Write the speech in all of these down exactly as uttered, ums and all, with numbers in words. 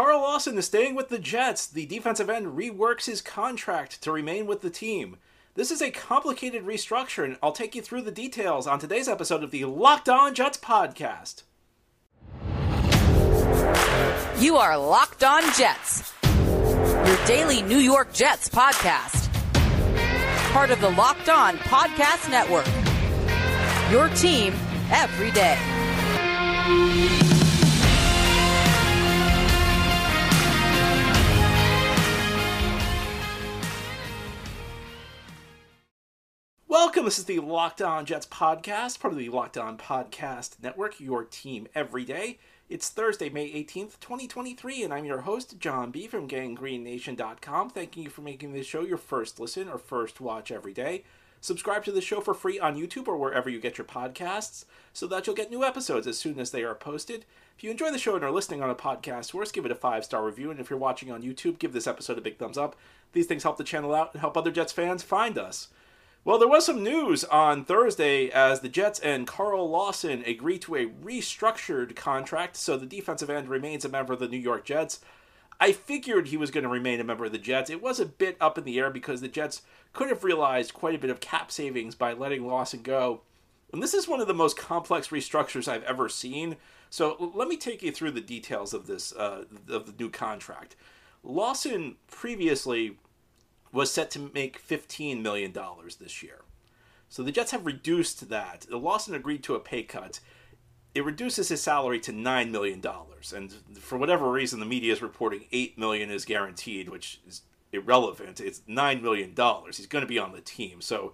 Carl Lawson is staying with the Jets. The defensive end reworks his contract to remain with the team. This is a complicated restructure, and I'll take you through the details on today's episode of the Locked On Jets podcast. You are Locked On Jets, your daily New York Jets podcast. Part of the Locked On Podcast Network, your team every day. Welcome, this is the Locked On Jets podcast, part of the Locked On Podcast Network, your team every day. It's Thursday, May eighteenth, twenty twenty-three, and I'm your host, John B. from gangreenation dot com. Thanking you for making this show your first listen or first watch every day. Subscribe to the show for free on YouTube or wherever you get your podcasts so that you'll get new episodes as soon as they are posted. If you enjoy the show and are listening on a podcast source, give it a five-star review, and if you're watching on YouTube, give this episode a big thumbs up. These things help the channel out and help other Jets fans find us. Well, there was some news on Thursday as the Jets and Carl Lawson agree to a restructured contract, so the defensive end remains a member of the New York Jets. I figured he was going to remain a member of the Jets. It was a bit up in the air because the Jets could have realized quite a bit of cap savings by letting Lawson go. And this is one of the most complex restructures I've ever seen. So let me take you through the details of this, uh, of the new contract. Lawson previously was set to make fifteen million dollars this year. So the Jets have reduced that. Lawson agreed to a pay cut. It reduces his salary to nine million dollars. And for whatever reason, the media is reporting eight million dollars is guaranteed, which is irrelevant. It's nine million dollars. He's going to be on the team. So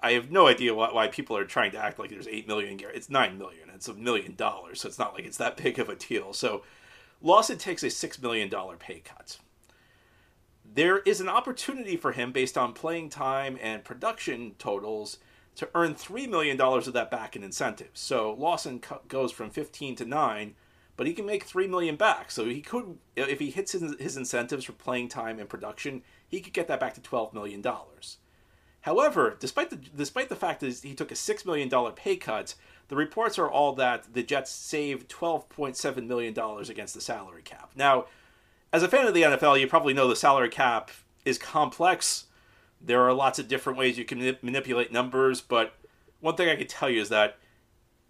I have no idea why people are trying to act like there's eight million dollars. It's nine million dollars. It's a million dollars. So it's not like it's that big of a deal. So Lawson takes a six million dollars pay cut. There is an opportunity for him, based on playing time and production totals, to earn three million dollars of that back in incentives. So Lawson co- goes from fifteen to nine, but he can make three million dollars back. So he could, if he hits his, his incentives for playing time and production, he could get that back to twelve million dollars. However, despite the, despite the fact that he took a six million dollars pay cut, the reports are all that the Jets saved twelve point seven million dollars against the salary cap. Now, as a fan of the N F L, you probably know the salary cap is complex. There are lots of different ways you can manip- manipulate numbers, but one thing I can tell you is that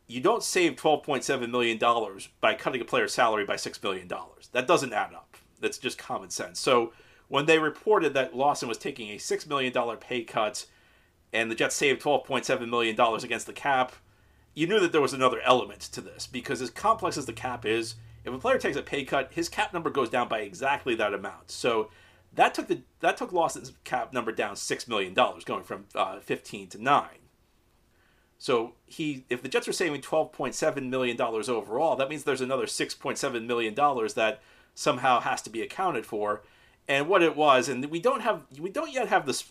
you don't save twelve point seven million dollars by cutting a player's salary by six million dollars. That doesn't add up. That's just common sense. So when they reported that Lawson was taking a six million dollars pay cut and the Jets saved twelve point seven million dollars against the cap, you knew that there was another element to this, because as complex as the cap is, if a player takes a pay cut, his cap number goes down by exactly that amount. So that took the that took Lawson's cap number down six million dollars, going from uh, fifteen to nine. So he, if the Jets are saving twelve point seven million dollars overall, that means there's another six point seven million dollars that somehow has to be accounted for. And what it was, and we don't have we don't yet have the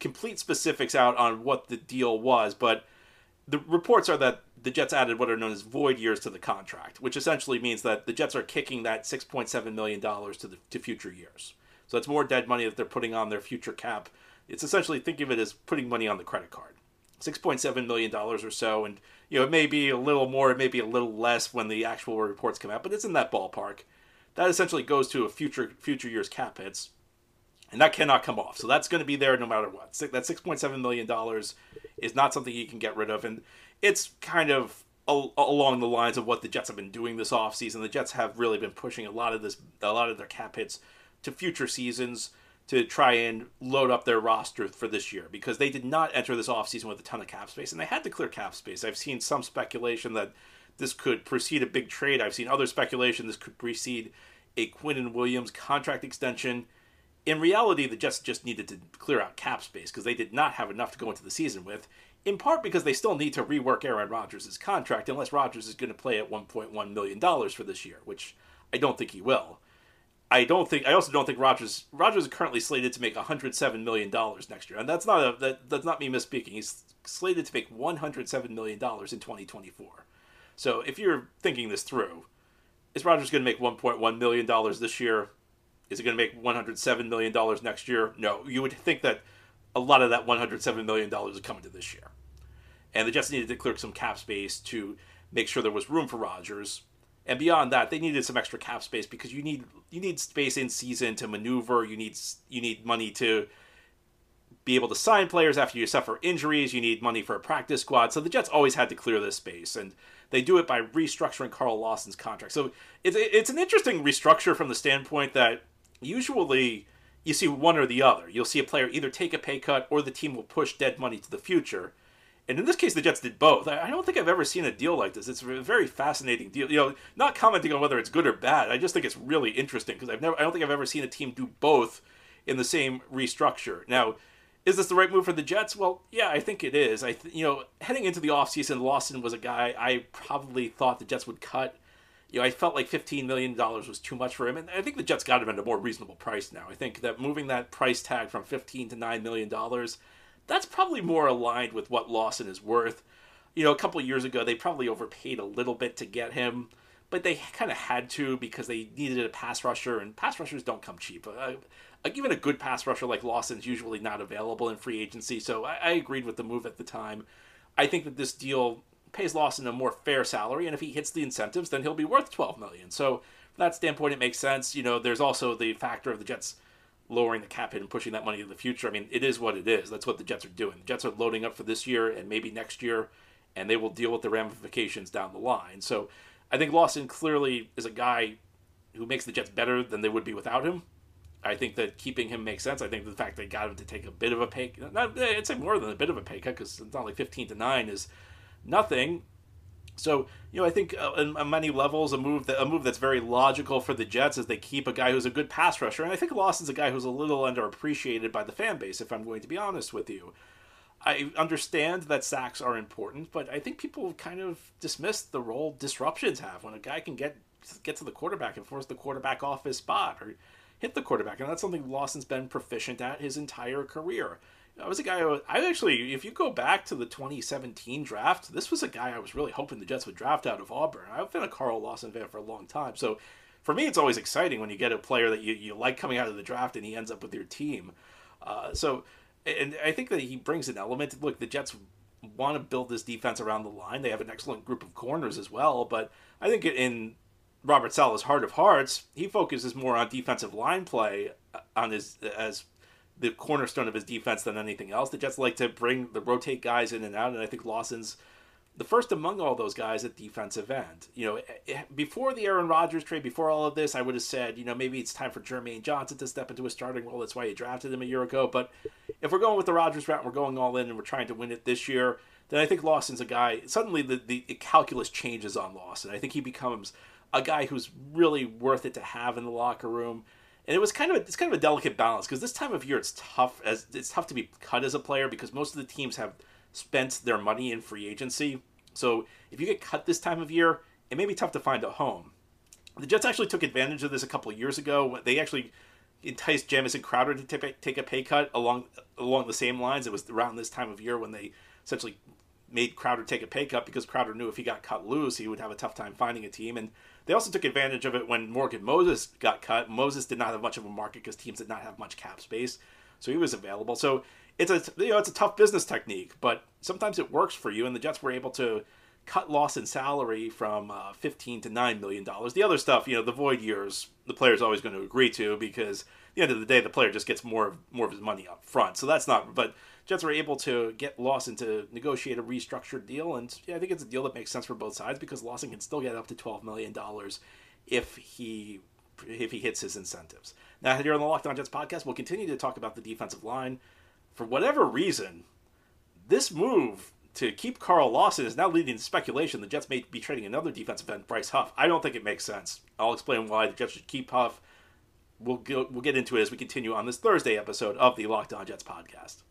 complete specifics out on what the deal was, but the reports are that the Jets added what are known as void years to the contract, which essentially means that the Jets are kicking that six point seven million dollars to the to future years. So that's more dead money that they're putting on their future cap. It's essentially, think of it as putting money on the credit card, six point seven million dollars or so. And, you know, it may be a little more, it may be a little less when the actual reports come out, but it's in that ballpark. That essentially goes to a future future year's cap hits, and that cannot come off. So that's going to be there no matter what. That six point seven million dollars is not something you can get rid of. And it's kind of along the lines of what the Jets have been doing this offseason. The Jets have really been pushing a lot of this, a lot of their cap hits to future seasons to try and load up their roster for this year, because they did not enter this offseason with a ton of cap space, and they had to clear cap space. I've seen some speculation that this could precede a big trade. I've seen other speculation this could precede a Quinnen Williams contract extension. In reality, the Jets just needed to clear out cap space because they did not have enough to go into the season with, in part because they still need to rework Aaron Rodgers' contract, unless Rodgers is going to play at one point one million dollars for this year, which I don't think he will. I don't think. I also don't think Rodgers. Rodgers is currently slated to make one hundred seven million dollars next year, and that's not a that, that's not me misspeaking. He's slated to make one hundred seven million dollars in twenty twenty-four. So if you're thinking this through, is Rodgers going to make one point one million dollars this year? Is he going to make one hundred seven million dollars next year? No. You would think that a lot of that one hundred seven million dollars is coming to this year. And the Jets needed to clear some cap space to make sure there was room for Rodgers. And beyond that, they needed some extra cap space because you need you need space in season to maneuver. You need you need money to be able to sign players after you suffer injuries. You need money for a practice squad. So the Jets always had to clear this space, and they do it by restructuring Carl Lawson's contract. So it's it's an interesting restructure from the standpoint that usually you see one or the other. You'll see a player either take a pay cut or the team will push dead money to the future. And in this case, the Jets did both. I don't think I've ever seen a deal like this. It's a very fascinating deal. You know, not commenting on whether it's good or bad. I just think it's really interesting because I've never, I don't think I've ever seen a team do both in the same restructure. Now, is this the right move for the Jets? Well, yeah, I think it is. I, th- you know, heading into the offseason, Lawson was a guy I probably thought the Jets would cut. You know, I felt like fifteen million dollars was too much for him, and I think the Jets got him at a more reasonable price now. I think that moving that price tag from fifteen to nine million dollars, that's probably more aligned with what Lawson is worth. You know, a couple of years ago, they probably overpaid a little bit to get him, but they kind of had to because they needed a pass rusher, and pass rushers don't come cheap. Uh, even a good pass rusher like Lawson's usually not available in free agency, so I, I agreed with the move at the time. I think that this deal pays Lawson a more fair salary, and if he hits the incentives, then he'll be worth twelve million dollars. So from that standpoint, it makes sense. You know, there's also the factor of the Jets lowering the cap hit and pushing that money to the future. I mean, it is what it is. That's what the Jets are doing. The Jets are loading up for this year and maybe next year, and they will deal with the ramifications down the line. So I think Lawson clearly is a guy who makes the Jets better than they would be without him. I think that keeping him makes sense. I think the fact they got him to take a bit of a pay cut, not, I'd say more than a bit of a pay cut, because it's not like fifteen to nine is nothing. So, you know, I think uh, on, on many levels, a move that, a move that's very logical for the Jets is they keep a guy who's a good pass rusher. And I think Lawson's a guy who's a little underappreciated by the fan base, if I'm going to be honest with you. I understand that sacks are important, but I think people kind of dismiss the role disruptions have when a guy can get get to the quarterback and force the quarterback off his spot or hit the quarterback. And that's something Lawson's been proficient at his entire career. I was a guy, I, was, I actually, if you go back to the twenty seventeen draft, this was a guy I was really hoping the Jets would draft out of Auburn. I've been a Carl Lawson fan for a long time. So for me, it's always exciting when you get a player that you, you like coming out of the draft and he ends up with your team. Uh, so, and I think that he brings an element. Look, the Jets want to build this defense around the line. They have an excellent group of corners as well. But I think in Robert Saleh's heart of hearts, he focuses more on defensive line play on his as the cornerstone of his defense than anything else. The Jets like to bring the rotate guys in and out, and I think Lawson's the first among all those guys at defensive end. You know, before the Aaron Rodgers trade, before all of this, I would have said, you know, maybe it's time for Jermaine Johnson to step into a starting role. That's why you drafted him a year ago. But if we're going with the Rodgers route, we're going all in and we're trying to win it this year, then I think Lawson's a guy. Suddenly the, the calculus changes on Lawson. I think he becomes a guy who's really worth it to have in the locker room. And it was kind of a, it's kind of a delicate balance because this time of year it's tough as it's tough to be cut as a player because most of the teams have spent their money in free agency. So if you get cut this time of year, it may be tough to find a home. The Jets actually took advantage of this a couple of years ago. They actually enticed Jamison Crowder to t- take a pay cut along along the same lines. It was around this time of year when they essentially made Crowder take a pay cut because Crowder knew if he got cut loose, he would have a tough time finding a team. And they also took advantage of it when Morgan Moses got cut. Moses did not have much of a market because teams did not have much cap space, so he was available. So it's a you know it's a tough business technique, but sometimes it works for you. And the Jets were able to cut Lawson's salary from uh, fifteen to nine million dollars. The other stuff, you know, the void years, the player's always going to agree to because at the end of the day, the player just gets more of more of his money up front. So that's not. But Jets were able to get Lawson to negotiate a restructured deal, and yeah, I think it's a deal that makes sense for both sides because Lawson can still get up to twelve million dollars if he if he hits his incentives. Now, here on the Locked On Jets podcast, we'll continue to talk about the defensive line. For whatever reason, this move to keep Carl Lawson is now leading to speculation the Jets may be trading another defensive end, Bryce Huff. I don't think it makes sense. I'll explain why the Jets should keep Huff. We'll go, we'll get into it as we continue on this Thursday episode of the Locked On Jets podcast.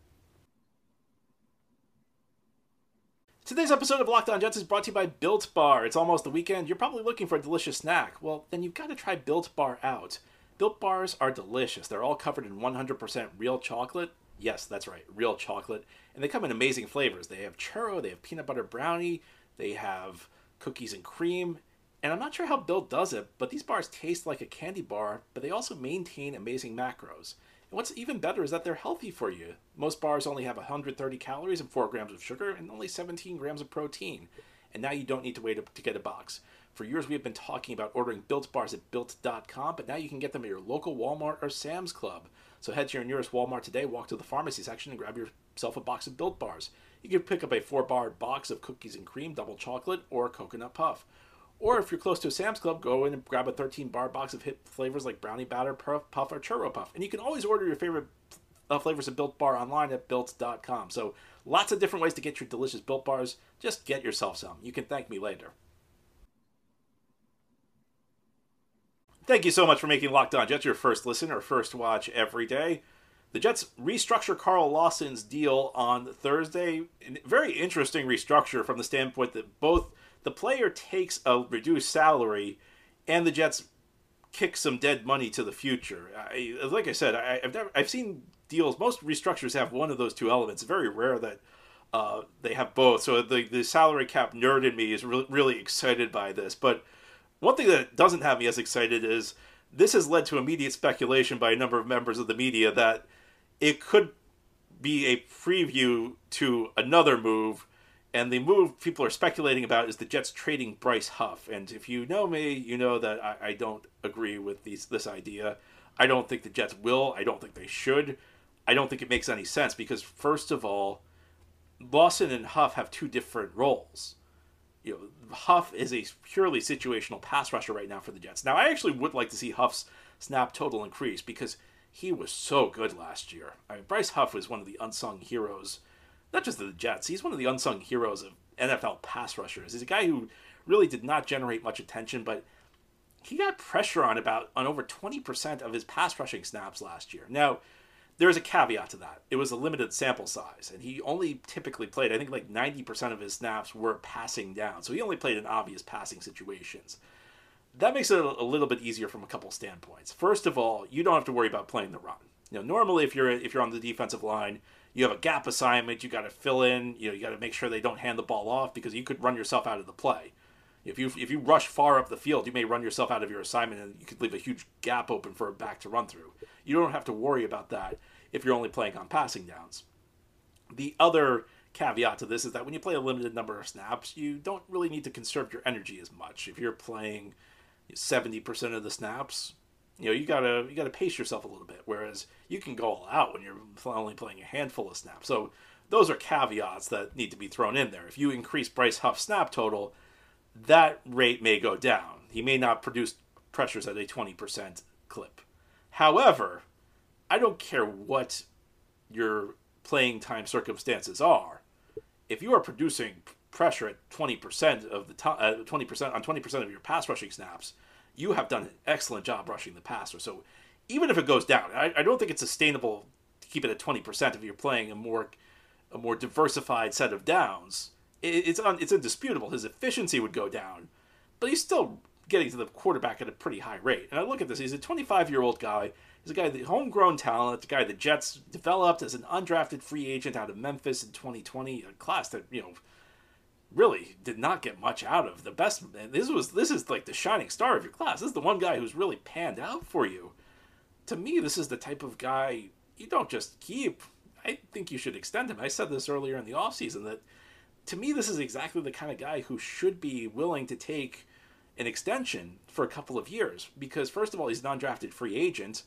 Today's episode of Locked On Jets is brought to you by Built Bar. It's almost the weekend. You're probably looking for a delicious snack. Well, then you've got to try Built Bar out. Built Bars are delicious. They're all covered in one hundred percent real chocolate. Yes, that's right, real chocolate. And they come in amazing flavors. They have churro, they have peanut butter brownie, they have cookies and cream. And I'm not sure how Built does it, but these bars taste like a candy bar, but they also maintain amazing macros. And what's even better is that they're healthy for you. Most bars only have one hundred thirty calories and four grams of sugar and only seventeen grams of protein. And now you don't need to wait to get a box. For years, we have been talking about ordering Built Bars at Built dot com, but now you can get them at your local Walmart or Sam's Club. So head to your nearest Walmart today, walk to the pharmacy section, and grab yourself a box of Built Bars. You can pick up a four-bar box of cookies and cream, double chocolate, or coconut puff. Or if you're close to a Sam's Club, go in and grab a thirteen-bar box of hit flavors like brownie batter, puff, or churro puff. And you can always order your favorite uh, flavors of Built Bar online at Built dot com. So lots of different ways to get your delicious Built Bars. Just get yourself some. You can thank me later. Thank you so much for making Locked On Jets your first listen or first watch every day. The Jets restructure Carl Lawson's deal on Thursday. A very interesting restructure from the standpoint that both the player takes a reduced salary and the Jets kick some dead money to the future. I, like I said, I, I've, never, I've seen deals. Most restructures have one of those two elements. It's very rare that uh, they have both. So the, the salary cap nerd in me is re- really excited by this. But one thing that doesn't have me as excited is this has led to immediate speculation by a number of members of the media that it could be a preview to another move, and the move people are speculating about is the Jets trading Bryce Huff. And if you know me, you know that I, I don't agree with these, this idea. I don't think the Jets will. I don't think they should. I don't think it makes any sense because, first of all, Lawson and Huff have two different roles. You know, Huff is a purely situational pass rusher right now for the Jets. Now, I actually would like to see Huff's snap total increase because he was so good last year. I mean, Bryce Huff was one of the unsung heroes, not just of the Jets. He's one of the unsung heroes of N F L pass rushers. He's a guy who really did not generate much attention, but he got pressure on about on over twenty percent of his pass rushing snaps last year. Now, there's a caveat to that. It was a limited sample size, and he only typically played, I think like ninety percent of his snaps were passing down. So he only played in obvious passing situations. That makes it a little bit easier from a couple standpoints. First of all, you don't have to worry about playing the run. You know, normally if you're if you're on the defensive line, you have a gap assignment, you got to fill in, you know, you got to make sure they don't hand the ball off because you could run yourself out of the play. If you if you rush far up the field, you may run yourself out of your assignment and you could leave a huge gap open for a back to run through. You don't have to worry about that if you're only playing on passing downs. The other caveat to this is that when you play a limited number of snaps, you don't really need to conserve your energy as much. If you're playing seventy percent of the snaps, you know, you gotta you gotta pace yourself a little bit, whereas you can go all out when you're only playing a handful of snaps. So those are caveats that need to be thrown in there. If you increase Bryce Huff's snap total, that rate may go down. He may not produce pressures at a twenty percent clip. However, I don't care what your playing time circumstances are. If you are producing pressure at twenty percent of the time, uh, twenty percent on twenty percent of your pass rushing snaps, you have done an excellent job rushing the passer. So even if it goes down, I, I don't think it's sustainable to keep it at twenty percent if you're playing a more a more diversified set of downs. It, it's un, it's indisputable. His efficiency would go down, but he's still getting to the quarterback at a pretty high rate. And I look at this, he's a twenty-five-year-old guy. He's a guy with homegrown talent, a guy the Jets developed as an undrafted free agent out of Memphis in twenty twenty, a class that, you know, really did not get much out of the best. And this was this is like the shining star of your class. This is the one guy who's really panned out for you. To me, this is the type of guy you don't just keep. I think you should extend him. I said this earlier in the offseason that to me, this is exactly the kind of guy who should be willing to take an extension for a couple of years because, first of all, he's an undrafted free agent,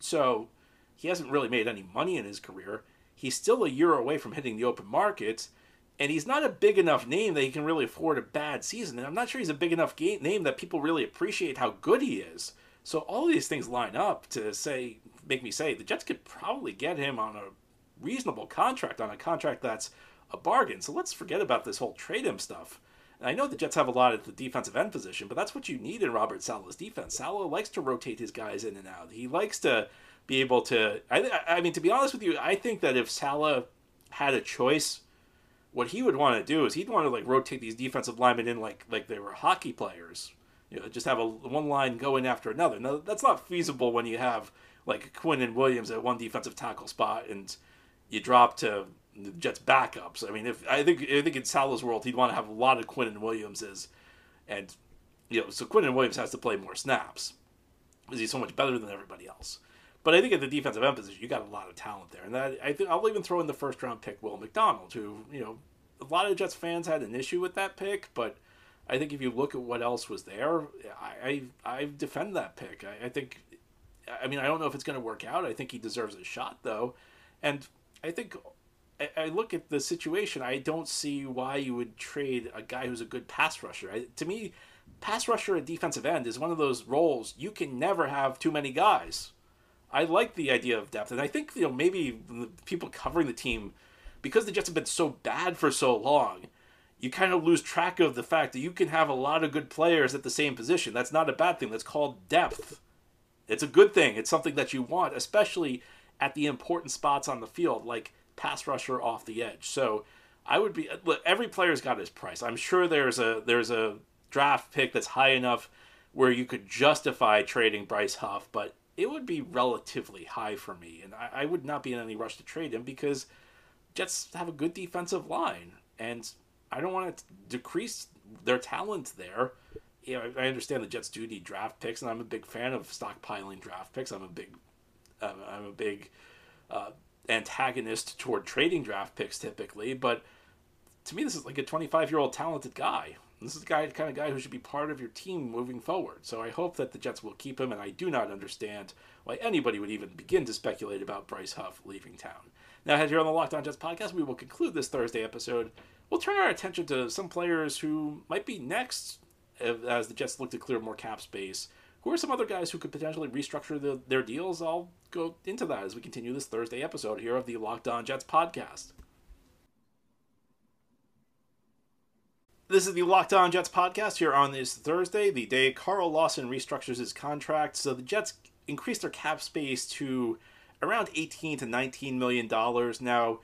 so he hasn't really made any money in his career. He's still a year away from hitting the open market. And he's not a big enough name that he can really afford a bad season. And I'm not sure he's a big enough game, name that people really appreciate how good he is. So all these things line up to say, make me say, the Jets could probably get him on a reasonable contract, on a contract that's a bargain. So let's forget about this whole trade him stuff. And I know the Jets have a lot at the defensive end position, but that's what you need in Robert Saleh's defense. Saleh likes to rotate his guys in and out. He likes to be able to, I, I mean, to be honest with you, I think that if Saleh had a choice, what he would want to do is he'd want to like rotate these defensive linemen in like like they were hockey players, you know, just have a one line go in after another. Now that's not feasible when you have like Quinn and Williams at one defensive tackle spot and you drop to the Jets backups. I mean, if I think I think in Saleh's world he'd want to have a lot of Quinn and Williams as, and you know, so Quinn and Williams has to play more snaps because he's so much better than everybody else. But I think at the defensive end position, you got a lot of talent there. And that, I think I'll even throw in the first round pick, Will McDonald, who, you know, a lot of Jets fans had an issue with that pick, but I think if you look at what else was there, I I, I defend that pick. I, I think, I mean, I don't know if it's going to work out. I think he deserves a shot, though. And I think I, I look at the situation. I don't see why you would trade a guy who's a good pass rusher. I, to me, pass rusher at defensive end is one of those roles you can never have too many guys. I like the idea of depth. And I think, you know, maybe the people covering the team, because the Jets have been so bad for so long, you kind of lose track of the fact that you can have a lot of good players at the same position. That's not a bad thing. That's called depth. It's a good thing. It's something that you want, especially at the important spots on the field, like pass rusher off the edge. So I would be, look, every player's got his price. I'm sure there's a there's a draft pick that's high enough where you could justify trading Bryce Huff, but it would be relatively high for me, and I, I would not be in any rush to trade him because Jets have a good defensive line, and I don't want to decrease their talent there. You know, I understand the Jets do need draft picks, and I'm a big fan of stockpiling draft picks. I'm a big, uh, I'm a big uh, antagonist toward trading draft picks typically, but to me, this is like a twenty-five-year-old talented guy. This is the guy, the kind of guy who should be part of your team moving forward. So I hope that the Jets will keep him, and I do not understand why anybody would even begin to speculate about Bryce Huff leaving town. Now, as you're on the Locked On Jets podcast, we will conclude this Thursday episode. We'll turn our attention to some players who might be next as the Jets look to clear more cap space. Who are some other guys who could potentially restructure the, their deals? I'll go into that as we continue this Thursday episode here of the Locked On Jets podcast. This is the Locked On Jets podcast here on this Thursday, the day Carl Lawson restructures his contract. So the Jets increased their cap space to around eighteen to nineteen million dollars. Now,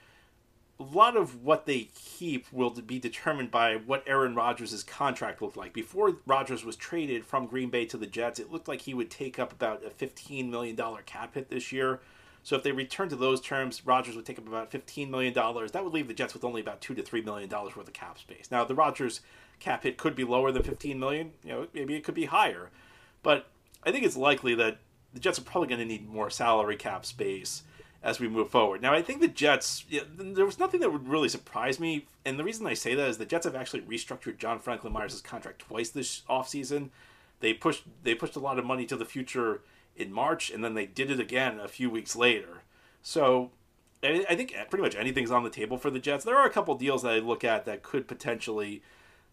a lot of what they keep will be determined by what Aaron Rodgers' contract looked like. Before Rodgers was traded from Green Bay to the Jets, it looked like he would take up about a fifteen million dollars cap hit this year. So if they return to those terms, Rodgers would take up about fifteen million dollars. That would leave the Jets with only about two to three million dollars worth of cap space. Now, the Rodgers cap hit could be lower than fifteen million dollars. You know, maybe it could be higher. But I think it's likely that the Jets are probably going to need more salary cap space as we move forward. Now, I think the Jets, you know, there was nothing that would really surprise me. And the reason I say that is the Jets have actually restructured John Franklin Myers' contract twice this offseason. They pushed, they pushed a lot of money to the future in March, and then they did it again a few weeks later. So I think pretty much anything's on the table for the Jets. There are a couple deals that I look at that could potentially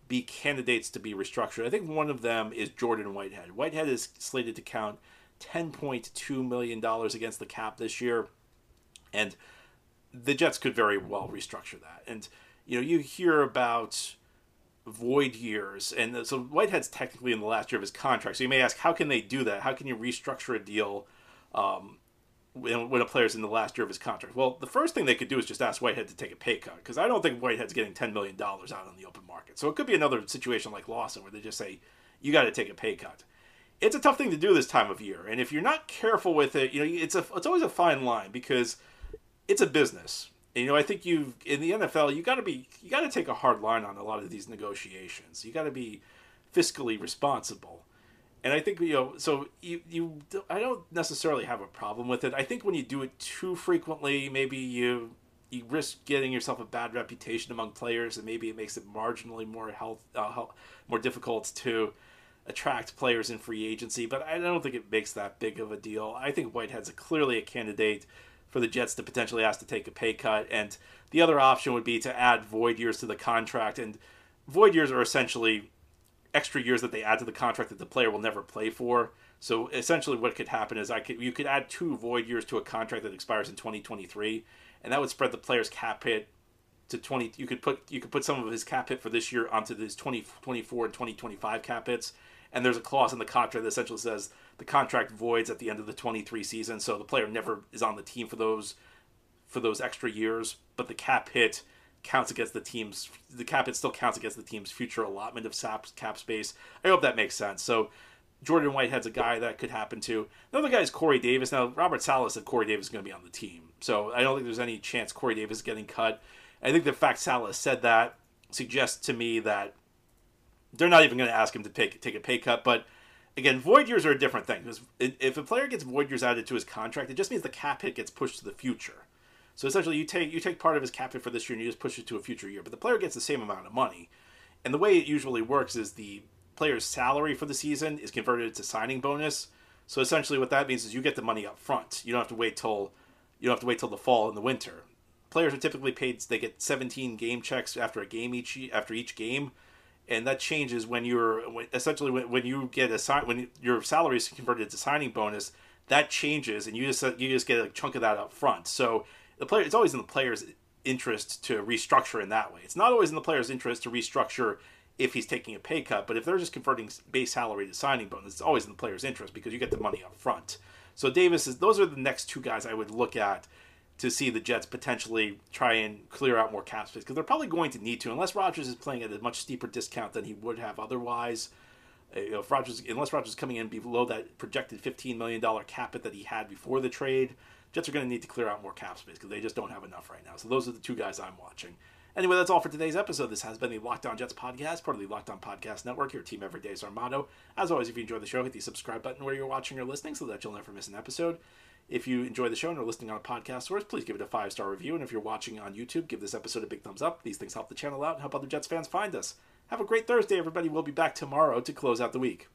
be candidates to be restructured. I think one of them is Jordan Whitehead. Whitehead is slated to count ten point two million dollars against the cap this year, and the Jets could very well restructure that. And, you know, you hear about void years, and so Whitehead's technically in the last year of his contract, so you may ask, how can they do that? How can you restructure a deal um when, when a player's in the last year of his contract? Well, the first thing they could do is just ask Whitehead to take a pay cut, because I don't think Whitehead's getting ten million dollars out on the open market. So it could be another situation like Lawson where they just say, you got to take a pay cut. It's a tough thing to do this time of year, and if you're not careful with it, you know, it's a it's always a fine line, because it's a business. You know, I think you've in the N F L, you got to be, you got to take a hard line on a lot of these negotiations. You got to be fiscally responsible, and I think you know. So you, you, I don't necessarily have a problem with it. I think when you do it too frequently, maybe you you risk getting yourself a bad reputation among players, and maybe it makes it marginally more health, uh, health more difficult to attract players in free agency. But I don't think it makes that big of a deal. I think Whitehead's a, clearly a candidate for the Jets to potentially ask to take a pay cut. And the other option would be to add void years to the contract. And void years are essentially extra years that they add to the contract that the player will never play for. So essentially what could happen is I could you could add two void years to a contract that expires in twenty twenty-three, and that would spread the player's cap hit to twenty. You could put you could put some of his cap hit for this year onto his twenty twenty-four and twenty twenty-five cap hits. And there's a clause in the contract that essentially says the contract voids at the end of the twenty-three season, so the player never is on the team for those for those extra years. But the cap hit counts against the team's the cap hit still counts against the team's future allotment of cap space. I hope that makes sense. So Jordan Whitehead's a guy that could happen to. Another guy is Corey Davis. Now Robert Saleh said Corey Davis is going to be on the team, so I don't think there's any chance Corey Davis is getting cut. I think the fact Saleh said that suggests to me that they're not even going to ask him to pay, take a pay cut. But again, void years are a different thing. Because if a player gets void years added to his contract, it just means the cap hit gets pushed to the future. So essentially, you take you take part of his cap hit for this year and you just push it to a future year. But the player gets the same amount of money. And the way it usually works is the player's salary for the season is converted to signing bonus. So essentially what that means is you get the money up front. You don't have to wait till you don't have to wait till the fall and the winter. Players are typically paid, they get seventeen game checks after a game each after each game. And that changes when you're essentially when, when you get a when your salary is converted to signing bonus, that changes and you just you just get a chunk of that up front. So the player, it's always in the player's interest to restructure in that way. It's not always in the player's interest to restructure if he's taking a pay cut, but if they're just converting base salary to signing bonus, it's always in the player's interest because you get the money up front. So Davis is those are the next two guys I would look at to see the Jets potentially try and clear out more cap space, because they're probably going to need to, unless Rodgers is playing at a much steeper discount than he would have otherwise. You know, if Rodgers, unless Rodgers is coming in below that projected fifteen million dollars cap it that he had before the trade, Jets are going to need to clear out more cap space because they just don't have enough right now. So those are the two guys I'm watching. Anyway, that's all for today's episode. This has been the Locked On Jets podcast, part of the Locked On Podcast Network. Your team every day is our motto. As always, if you enjoy the show, hit the subscribe button where you're watching or listening so that you'll never miss an episode. If you enjoy the show and are listening on a podcast source, please give it a five-star review. And if you're watching on YouTube, give this episode a big thumbs up. These things help the channel out and help other Jets fans find us. Have a great Thursday, everybody. We'll be back tomorrow to close out the week.